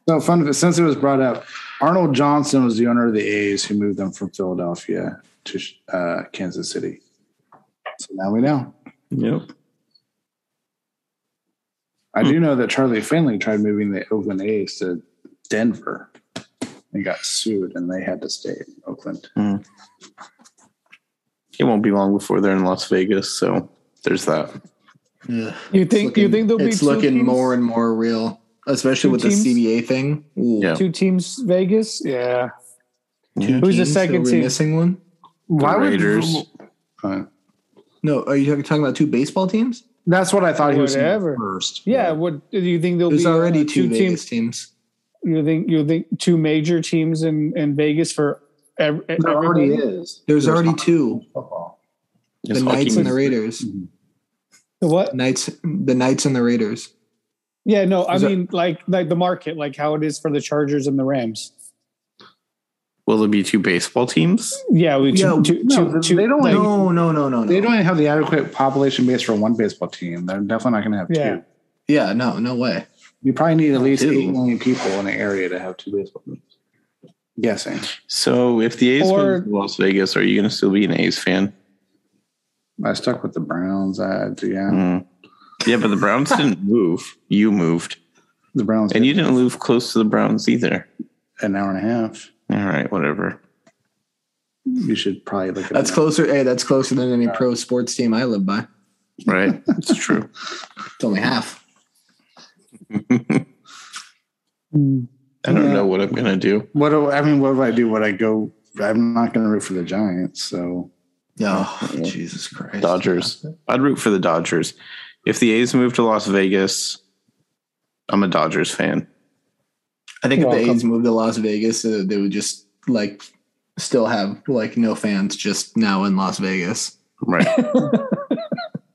No, fun. Since it was brought up, Arnold Johnson was the owner of the A's who moved them from Philadelphia to uh, Kansas City. So now we know. Yep. I do know that Charlie Finley tried moving the Oakland A's to Denver and got sued, and they had to stay in Oakland. Mm. It won't be long before they're in Las Vegas, so there's that. Yeah. You think looking, you think there'll be it's two looking teams? More and more real, especially two with teams? The C B A thing. Yeah. Two teams, Vegas. Yeah. Two Who's teams? The second so team? Missing one. Why the Raiders? Would you... uh, no, are you talking about two baseball teams? That's what I thought he was first. Yeah, yeah. What do you think? There'll There's be already uh, two, two Vegas teams. teams. You think you think two major teams in, in Vegas for every, there everybody? Already is. There's, There's already hockey. two. Football. The it's Knights and the Raiders. Mm-hmm. The what? Knights. The Knights and the Raiders. Yeah, no, I There's mean a, like like the market, like how it is for the Chargers and the Rams. Will there be two baseball teams? Yeah, we two, yeah, two, no, two, two, they don't. Like, no, no, no, no. They no. don't have the adequate population base for one baseball team. They're definitely not going to have yeah. two. Yeah, no, no way. You probably need at not least two. eight million people in an area to have two baseball teams. Guessing. So, if the A's or, win Las Vegas, are you going to still be an A's fan? I stuck with the Browns. I yeah, mm. yeah, but the Browns didn't move. You moved. The Browns, and did. You didn't move close to the Browns either. An hour and a half. All right, whatever. You should probably look at That's closer. Hey, that's closer than any pro sports team I live by. Right. It's true. It's only half. I don't yeah. know what I'm going to do. What do I mean, what do I do? What I go, I'm not going to root for the Giants, so. Oh, yeah. Jesus Christ. Dodgers. I'd root for the Dodgers. If the A's move to Las Vegas, I'm a Dodgers fan. I think Welcome. If the A's moved to Las Vegas, uh, they would just like still have like no fans just now in Las Vegas, right?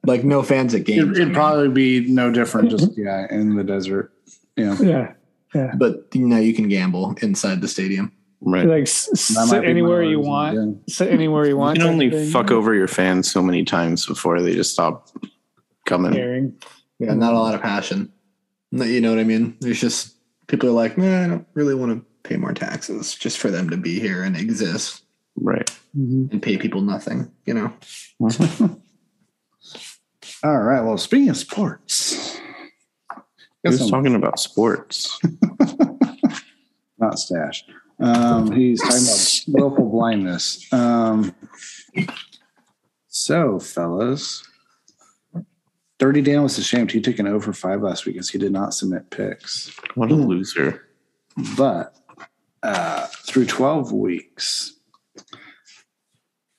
Like no fans at games. It'd, it'd probably be no different, just yeah, in the desert. Yeah, yeah, yeah. But you now you can gamble inside the stadium, right? Like s- sit anywhere you want. Again. Sit anywhere you want. You can only thing. fuck over your fans so many times before they just stop coming. Caring. Yeah, not a lot of passion. You know what I mean? There's just. People are like, nah, I don't really want to pay more taxes just for them to be here and exist. Right. Mm-hmm. And pay people nothing, you know? All right. Well, speaking of sports. He's I'm... talking about sports. Not Stash. Um, he's talking about willful blindness. Um, so, fellas. Dirty Dan was ashamed. He took an over five last week because he did not submit picks. What a loser. But uh, through twelve weeks,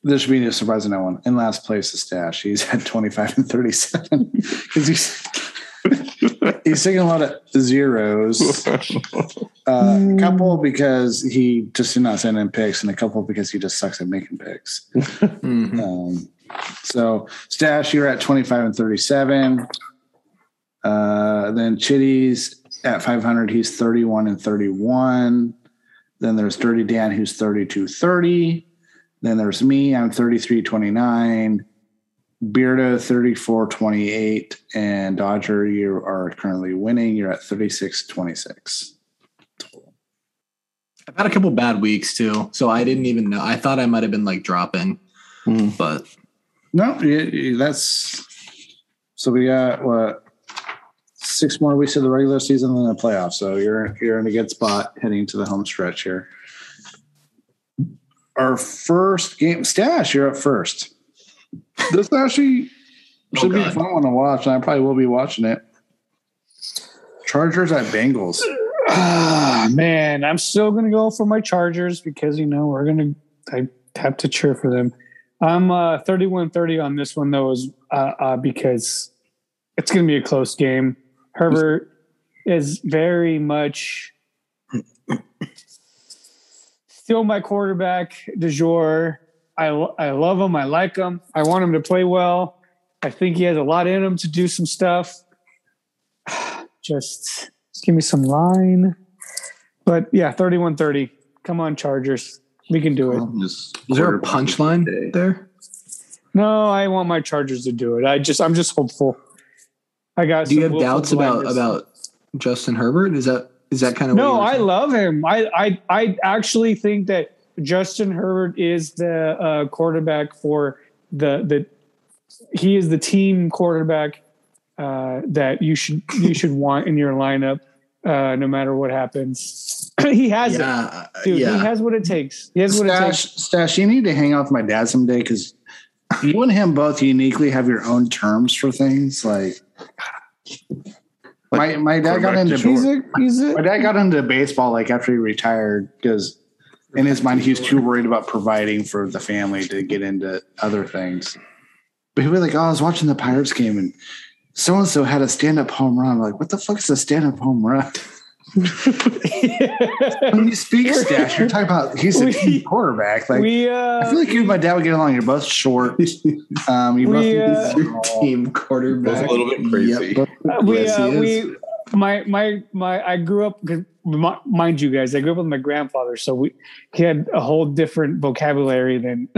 there should be no surprise to no one. In last place, the Stash. He's had twenty-five and thirty-seven. Because he's, he's taking a lot of zeros. Uh, a couple because he just did not send in picks, and a couple because he just sucks at making picks. Mm-hmm. Um So Stash, you're at twenty-five and thirty-seven. Uh, then Chitty's at five hundred. He's thirty-one and thirty-one. Then there's Dirty Dan, who's thirty-two thirty. Then there's me. I'm thirty-three twenty-nine. Beardo, thirty-four twenty-eight. And Dodger, you are currently winning. You're at thirty-six twenty-six. I've had a couple bad weeks, too. So I didn't even know. I thought I might have been, like, dropping. Mm. But no, that's – so we got, what, six more weeks of the regular season than the playoffs. So you're you're in a good spot heading to the home stretch here. Our first game – Stash, you're up first. This actually oh should God. be a fun one to watch, and I probably will be watching it. Chargers at Bengals. Ah, man, I'm still going to go for my Chargers because, you know, we're going to – I have to cheer for them. I'm uh, thirty-one thirty on this one, though, is, uh, uh, because it's going to be a close game. Herbert is very much still my quarterback du jour. I, I love him. I like him. I want him to play well. I think he has a lot in him to do some stuff. Just – give me some line. But yeah, thirty-one thirty. Come on, Chargers. We can do it. Is there a punchline there? No, I want my Chargers to do it. I just I'm just hopeful. I got Do you have doubts about, about Justin Herbert? Is that is that kind of No, I love him. I I I actually think that Justin Herbert is the uh, quarterback for the the he is the team quarterback uh, that you should you should want in your lineup. Uh, no matter what happens, he has yeah, it. Dude, yeah. He has what it takes. He has what Stash, it takes. Stash, you need to hang out with my dad someday because you and him both uniquely have your own terms for things. Like, like my my dad got into he's a, he's a, my dad got into baseball like after he retired because in his mind he was too worried about providing for the family to get into other things. But he was like, "Oh, I was watching the Pirates game and so-and-so had a stand-up home run." I'm like, what the fuck is a stand-up home run? When you speak, Stash, you're talking about he's a we, quarterback. Like, we, uh, I feel like you and my dad would get along. You're both short. Um, you we, both uh, your team quarterback. That's a little bit crazy. Yep. Uh, we, yes, uh, we, my, my, my, I grew up, my, mind you guys, I grew up with my grandfather, so we he had a whole different vocabulary than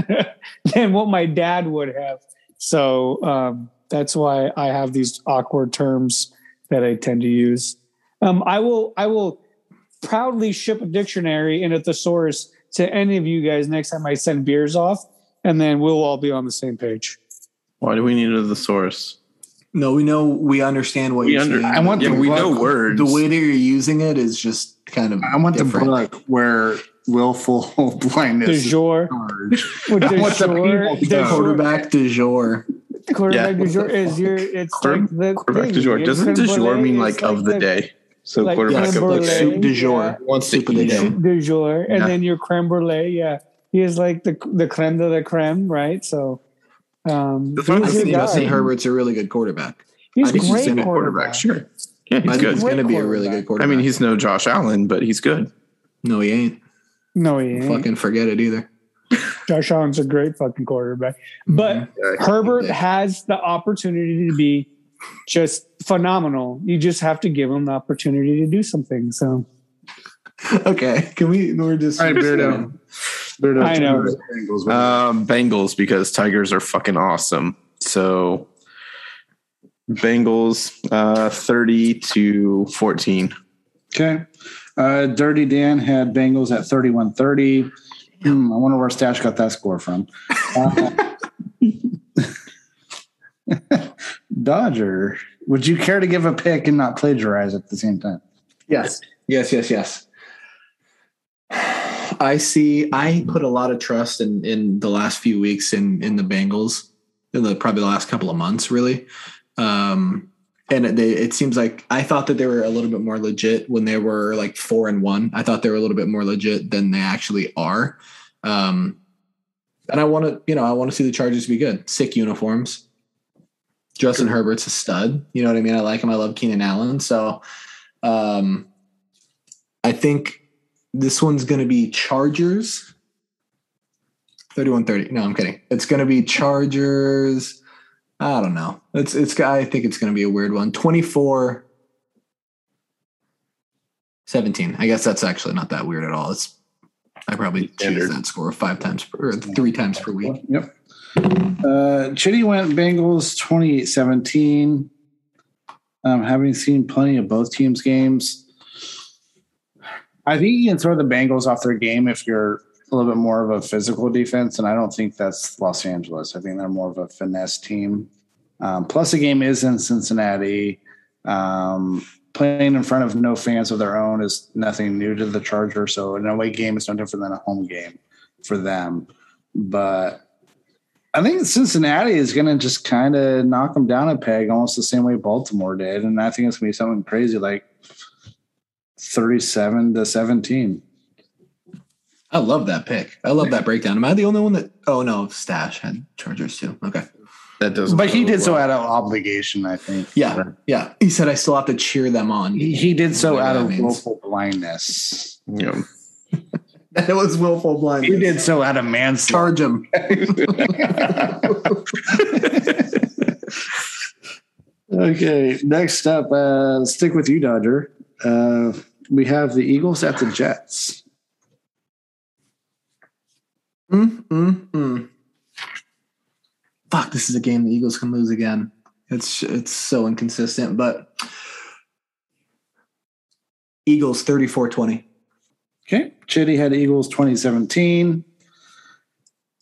than what my dad would have. So, um, that's why I have these awkward terms that I tend to use. Um, I will I will proudly ship a dictionary and a thesaurus to any of you guys next time I send beers off, and then we'll all be on the same page. Why do we need a thesaurus? No, we know we understand what we you're under, saying. I want yeah, the we book, know words. The way that you're using it is just kind of I want different. The book where willful blindness. Du jour. Well, I want the people quarterback du jour. Quarterback yeah. du jour is your it's Quarter, like the quarterback du jour. Doesn't du jour mean like, like of the, the day? So like quarterback of like soup du jour. Yeah. Soup of the day. Du jour. And yeah. then your creme brulee, yeah. He is like the the creme de la creme, right? So um Justin Herbert's a really good quarterback. He's, he's great a quarterback. quarterback, sure. Yeah, he's I good. He's gonna be a really good quarterback. I mean, he's no Josh Allen, but he's good. No, he ain't. No, he ain't. Fucking forget it either. Josh Allen's a great fucking quarterback, but mm-hmm. Herbert yeah. has the opportunity to be just phenomenal. You just have to give him the opportunity to do something. So, okay, can we? We're just all right, Beardo. Beardo I know Bengals, um, Bengals because Tigers are fucking awesome. So, Bengals uh, thirty to fourteen. Okay, uh, Dirty Dan had Bengals at thirty-one thirty. Hmm, I wonder where Stash got that score from. Uh, Dodger, would you care to give a pick and not plagiarize at the same time? Yes. Yes, yes, yes. I see. I put a lot of trust in, in the last few weeks in, in the Bengals, in the, probably the last couple of months, really. Um, and they, it seems like I thought that they were a little bit more legit when they were like four and one. I thought they were a little bit more legit than they actually are. Um, and I want to, you know, I want to see the Chargers be good. Sick uniforms. Justin Good. Herbert's a stud. You know what I mean? I like him. I love Keenan Allen. So um, I think this one's going to be Chargers thirty-one thirty. No, I'm kidding. It's going to be Chargers. I don't know. It's it's. I think it's going to be a weird one. twenty-four seventeen. I guess that's actually not that weird at all. It's I probably Standard. Choose that score five times per, or three times per week. Yep. Uh, Chitty went Bengals twenty-eight seventeen. Um, having seen plenty of both teams' games, I think you can throw the Bengals off their game if you're a little bit more of a physical defense, and I don't think that's Los Angeles. I think they're more of a finesse team. Um, plus, the game is in Cincinnati. Um, playing in front of no fans of their own is nothing new to the Chargers, so an away game is no different than a home game for them. But I think Cincinnati is going to just kind of knock them down a peg almost the same way Baltimore did, and I think it's going to be something crazy like thirty-seven to seventeen. I love that pick. I love that breakdown. Am I the only one that – oh, no, Stash had Chargers too. Okay. That doesn't – but he did so out of obligation, I think. Yeah, right? Yeah. He said I still have to cheer them on. He, he did so out of willful blindness. Yeah. That was willful blindness. He did so out of manslaughter. Charge him. Okay, next up, uh, stick with you, Dodger. Uh, we have the Eagles at the Jets. Mm, mm, mm. Fuck, this is a game the Eagles can lose again. It's it's so inconsistent, but Eagles thirty-four twenty. Okay. Chitty had Eagles twenty seventeen.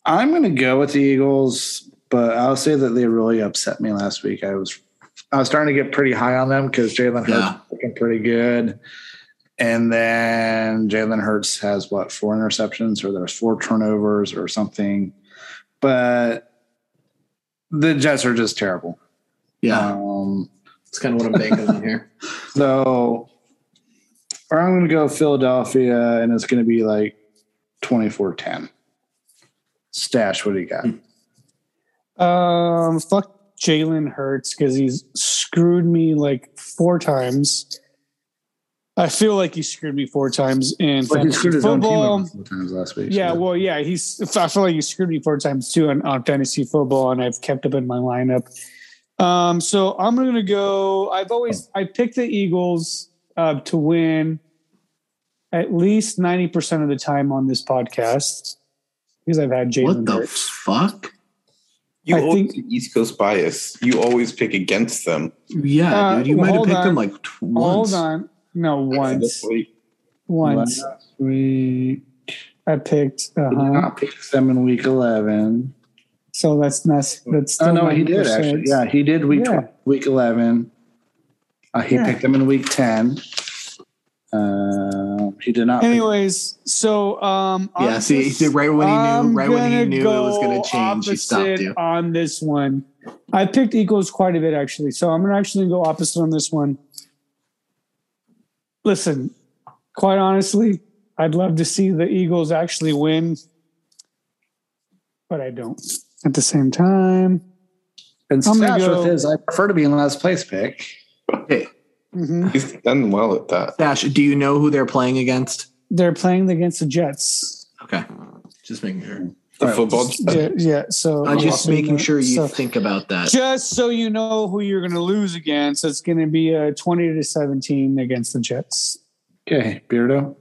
I'm going to go with the Eagles, but I'll say that they really upset me last week. I was I was starting to get pretty high on them because Jalen Hurts yeah. was looking pretty good. And then Jalen Hurts has, what, four interceptions or there's four turnovers or something. But the Jets are just terrible. Yeah. Um, That's kind of what I'm banking on here. So I'm going to go Philadelphia, and it's going to be like twenty-four ten. Stash, what do you got? Um, fuck Jalen Hurts because he's screwed me like four times. I feel like he screwed me four times in well, fantasy he his football. Own team times last week, yeah, so. well, yeah, he's. I feel like he screwed me four times too on, on fantasy football, and I've kept up in my lineup. Um, so I'm going to go. I've always I picked the Eagles uh, to win at least ninety percent of the time on this podcast because I've had Jalen. What the Hurts. Fuck? You I always think, East Coast bias. You always pick against them. Yeah, uh, dude. You well, might have picked on. them like tw- once. Hold on. No, once. Once. Last week. I picked. Uh-huh. He did not pick them in week eleven. So that's not. That's still oh, no, he did, actually. Yeah, he did week yeah. tw- week eleven. Uh, he yeah. picked them in week ten. Uh, he did not. Anyways, pick so. Um, yeah, this, see, he did right when he knew, right when he knew it was going to change, he stopped you. On this one. I picked Eagles quite a bit, actually. So I'm going to actually go opposite on this one. Listen, quite honestly, I'd love to see the Eagles actually win, but I don't. At the same time, and Stash go, with his, I prefer to be in last place pick. Hey, mm-hmm. He's done well at that. Stash, do you know who they're playing against? They're playing against the Jets. Okay, just making sure. The right, football just, yeah, yeah, so I'm just so making you know, sure you so, think about that. Just so you know who you're going to lose against, it's going to be a twenty to seventeen against the Jets. Okay, Beardo.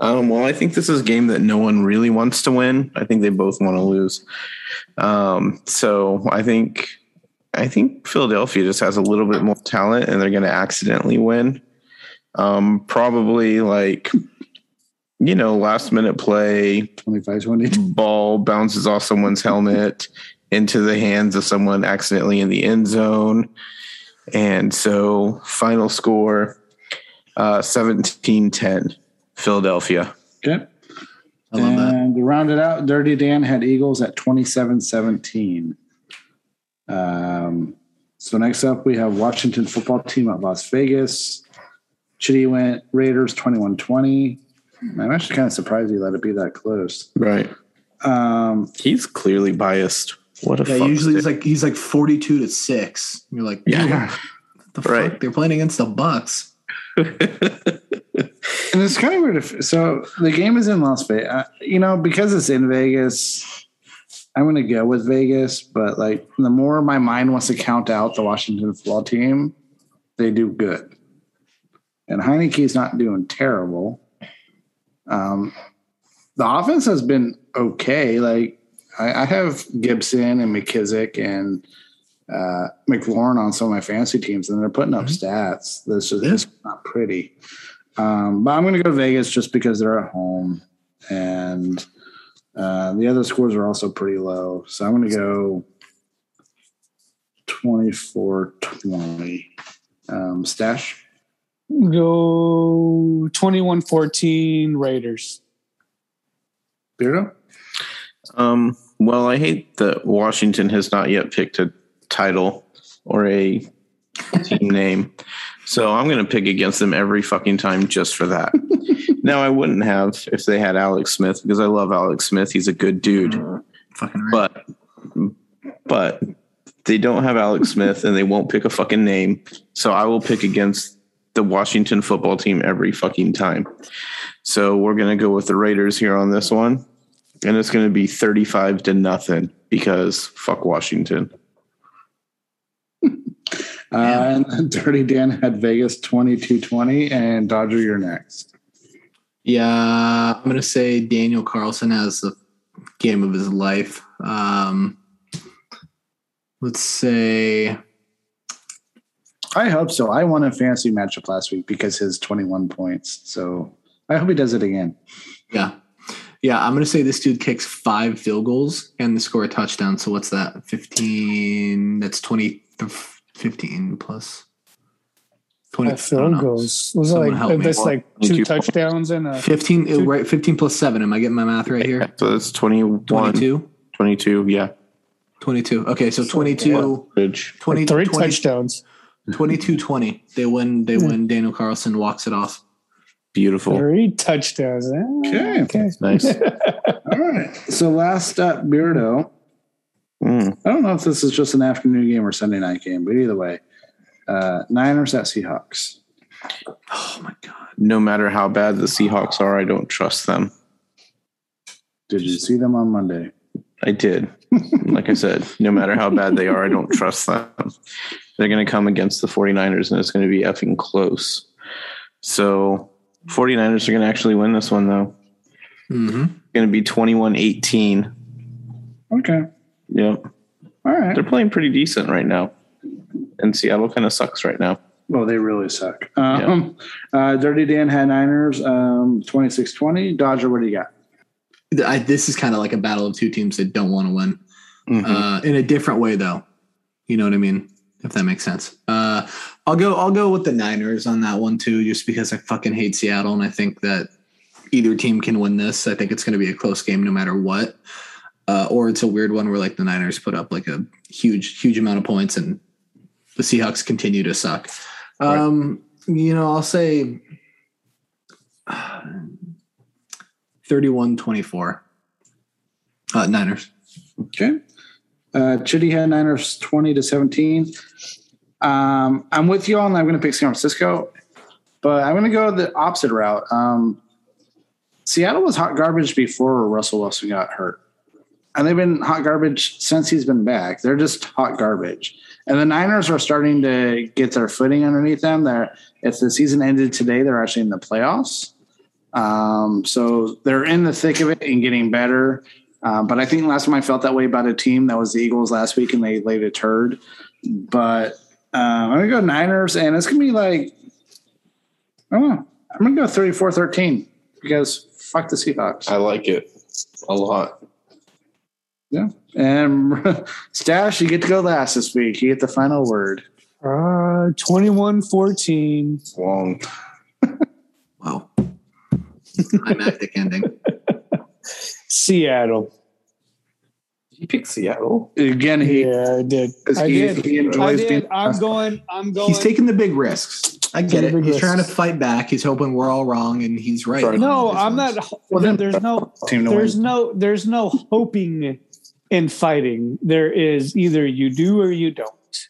Um, well, I think this is a game that no one really wants to win. I think they both want to lose. Um, so I think I think Philadelphia just has a little bit more talent, and they're going to accidentally win. Um, probably like. You know, last minute play, twenty-five twenty. Ball bounces off someone's helmet into the hands of someone accidentally in the end zone. And so final score, uh, seventeen ten, Philadelphia. Okay. I love that. And to round it out, Dirty Dan had Eagles at twenty-seven seventeen. Um, so next up, we have Washington football team at Las Vegas. Chitty went Raiders twenty-one twenty. I'm actually kind of surprised he let it be that close. Right. Um, he's clearly biased. What a yeah, fuck. Usually he's like he's like forty-two to six. You're like, yeah, what the right. fuck? They're playing against the Bucks. And it's kind of weird. If, so the game is in Las Vegas. Uh, you know, because it's in Vegas, I'm going to go with Vegas, but like the more my mind wants to count out the Washington football team, they do good. And Heineke's not doing terrible. Um, the offense has been okay. Like I, I have Gibson and McKissick and uh, McLaurin on some of my fantasy teams, and they're putting up mm-hmm. stats. This is yeah. not pretty. Um, but I'm going to go to Vegas just because they're at home, and uh, the other scores are also pretty low. So I'm going to go twenty-four twenty. Um, Stash? Go twenty-one fourteen Raiders. Beardo? Um, well, I hate that Washington has not yet picked a title or a team name. So I'm going to pick against them every fucking time just for that. Now, I wouldn't have if they had Alex Smith, because I love Alex Smith. He's a good dude. Fucking right. But, but they don't have Alex Smith, and they won't pick a fucking name. So I will pick against the Washington football team every fucking time. So we're going to go with the Raiders here on this one. And it's going to be thirty-five to nothing because fuck Washington. Uh, and Dirty Dan had Vegas twenty-two twenty, and Dodger, you're next. Yeah, I'm going to say Daniel Carlson has the game of his life. Um, let's say... I hope so. I won a fantasy matchup last week because his twenty-one points. So I hope he does it again. Yeah. Yeah, I'm going to say this dude kicks five field goals and the score a touchdown. So what's that? fifteen, that's twenty... fifteen plus twenty field goals. Was it like this like two, two touchdowns and a fifteen two, right fifteen plus seven. Am I getting my math right here? Yeah, so that's twenty-one. twenty-two. twenty-two, yeah. twenty-two. Okay, so twenty-two twenty, three twenty, touchdowns. twenty-two twenty. They win they win Daniel Carlson walks it off. Beautiful. Three touchdowns. Oh, okay. okay. That's nice. All right. So last up, Beardo. Mm. I don't know if this is just an afternoon game or Sunday night game, but either way, uh, Niners at Seahawks. Oh, my God. No matter how bad the Seahawks are, I don't trust them. Did you see them on Monday? I did. Like I said, no matter how bad they are, I don't trust them. They're going to come against the 49ers, and it's going to be effing close. So, 49ers are going to actually win this one, though. Mm-hmm. It's going to be twenty-one eighteen. Okay. Yeah. All right. They're playing pretty decent right now. And Seattle kind of sucks right now. Well, they really suck. Um, yeah. uh, Dirty Dan had Niners, um, twenty-six twenty. Dodger, what do you got? I, this is kind of like a battle of two teams that don't want to win. Mm-hmm. Uh, in a different way, though. You know what I mean? If that makes sense. Uh, I'll go I'll go with the Niners on that one, too, just because I fucking hate Seattle. And I think that either team can win this. I think it's going to be a close game no matter what. Uh, or it's a weird one where like the Niners put up like a huge, huge amount of points and the Seahawks continue to suck. Um, right. You know, I'll say uh, thirty-one twenty-four uh, Niners. Okay. Uh, Chitty had Niners twenty to seventeen. Um, I'm with you all and I'm going to pick San Francisco, but I'm going to go the opposite route. Um, Seattle was hot garbage before Russell Wilson got hurt. And they've been hot garbage since he's been back. They're just hot garbage. And the Niners are starting to get their footing underneath them. They're, if the season ended today, they're actually in the playoffs. Um, so they're in the thick of it and getting better. Um, but I think last time I felt that way about a team that was the Eagles last week and they laid a turd. But um, I'm going to go Niners, and it's going to be like, I don't know. I'm going to go thirty-four thirteen because fuck the Seahawks. I like it a lot. Yeah, and Stash, you get to go last this week. You get the final word. Uh, twenty-one fourteen. Long. Wow. Climactic ending. Seattle. Did you pick Seattle? Again, he... Yeah, I did. I he, did. He enjoys I did. Being I'm going... I'm going... He's taking the big risks. I get it. He's risks. Trying to fight back. He's hoping we're all wrong, and he's right. Sorry, no, I'm ones. Not... Well, then, there's no... There's no... There's no hoping... In fighting, there is either you do or you don't.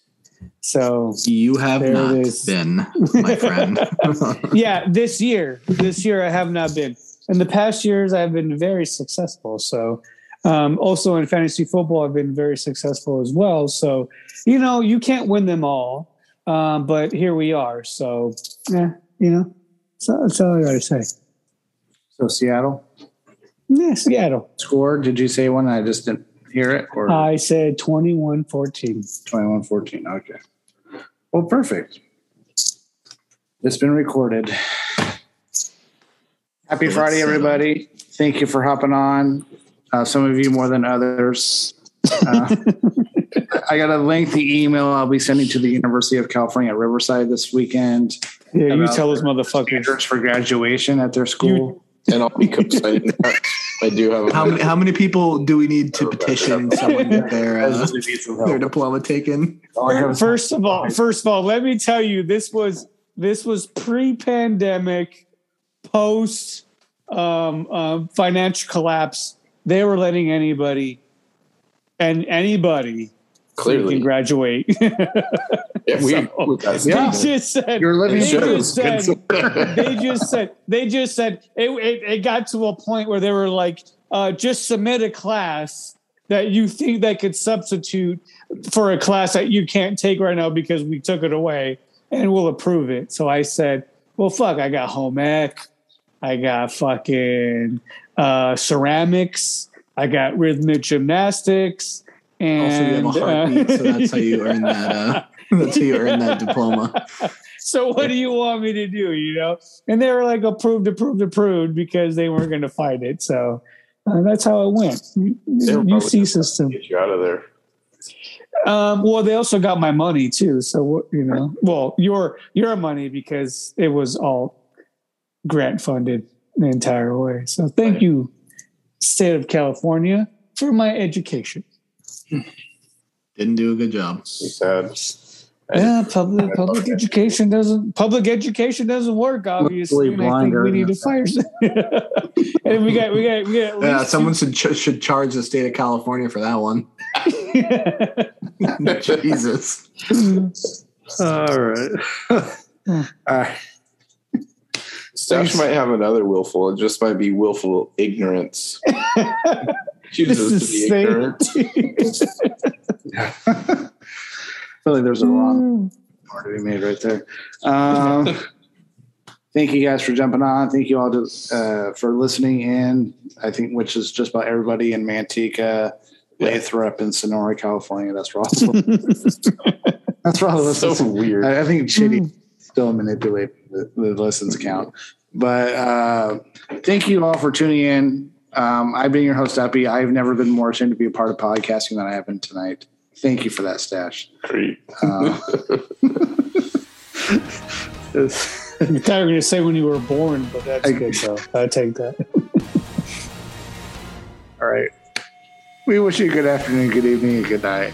So you have not been, my friend. Yeah, this year. This year I have not been. In the past years I've been very successful. So Um, also in fantasy football, I've been very successful as well. So, you know, you can't win them all, um, but here we are. So, yeah, you know, so that's all I got to say. So Seattle? Yeah, Seattle. Score, did you say one? I just didn't hear it. Or I said twenty-one fourteen. twenty-one fourteen, okay. Well, perfect. It's been recorded. Happy Let's Friday, everybody. See. Thank you for hopping on. Uh, some of you more than others. Uh, I got a lengthy email I'll be sending to the University of California at Riverside this weekend. Yeah, you tell those motherfuckers for graduation at their school. You, and I'll be complaining. I do have. A how, many, how many people do we need to petition someone get their uh, their diploma taken? First of all, first of all, let me tell you, this was this was pre-pandemic, post um, uh, financial collapse. They were letting anybody and anybody clearly can graduate. Yeah, we, so, guys, yeah. They just said, You're living they, just said they just said they just said it, it, it got to a point where they were like, uh, just submit a class that you think that could substitute for a class that you can't take right now because we took it away, and we'll approve it. So I said, well, fuck, I got home ec, I got fucking uh, ceramics, I got rhythmic gymnastics, and also you have a heartbeat, uh, so that's how you earn that. Uh, that's how you earn that diploma. So what do you want me to do? You know, and they were like approved, approved, approved because they weren't going to fight it. So uh, that's how it went. U C system. Get you out of there. Um, well, they also got my money too. So you know, well, your your money because it was all grant funded the entire way. So thank right. you, State of California, for my education. Didn't do a good job. Sad. Yeah, public public education doesn't public education doesn't work. Obviously, and I think we need to fire. And we got we got we got. Yeah, someone should ch- should charge the state of California for that one. Jesus. All right. All right. Stash might have another willful. It just might be willful ignorance. Chooses to be ignorant. I feel like there's a wrong part to be made right there. Um, thank you guys for jumping on. Thank you all to, uh, for listening in. I think which is just about everybody in Manteca, Lathrop, and Sonora, California. That's wrong. That's wrong. So weird. I, I think shitty. Still manipulate the, the listens count, but uh, thank you all for tuning in. Um, I've been your host, Uppy. I've never been more ashamed to be a part of podcasting than I have been tonight. Thank you for that, Stash. Great. Uh, I thought you were going to say when you were born, but that's I, good though. I take that. All right. We wish you a good afternoon, good evening, and good night.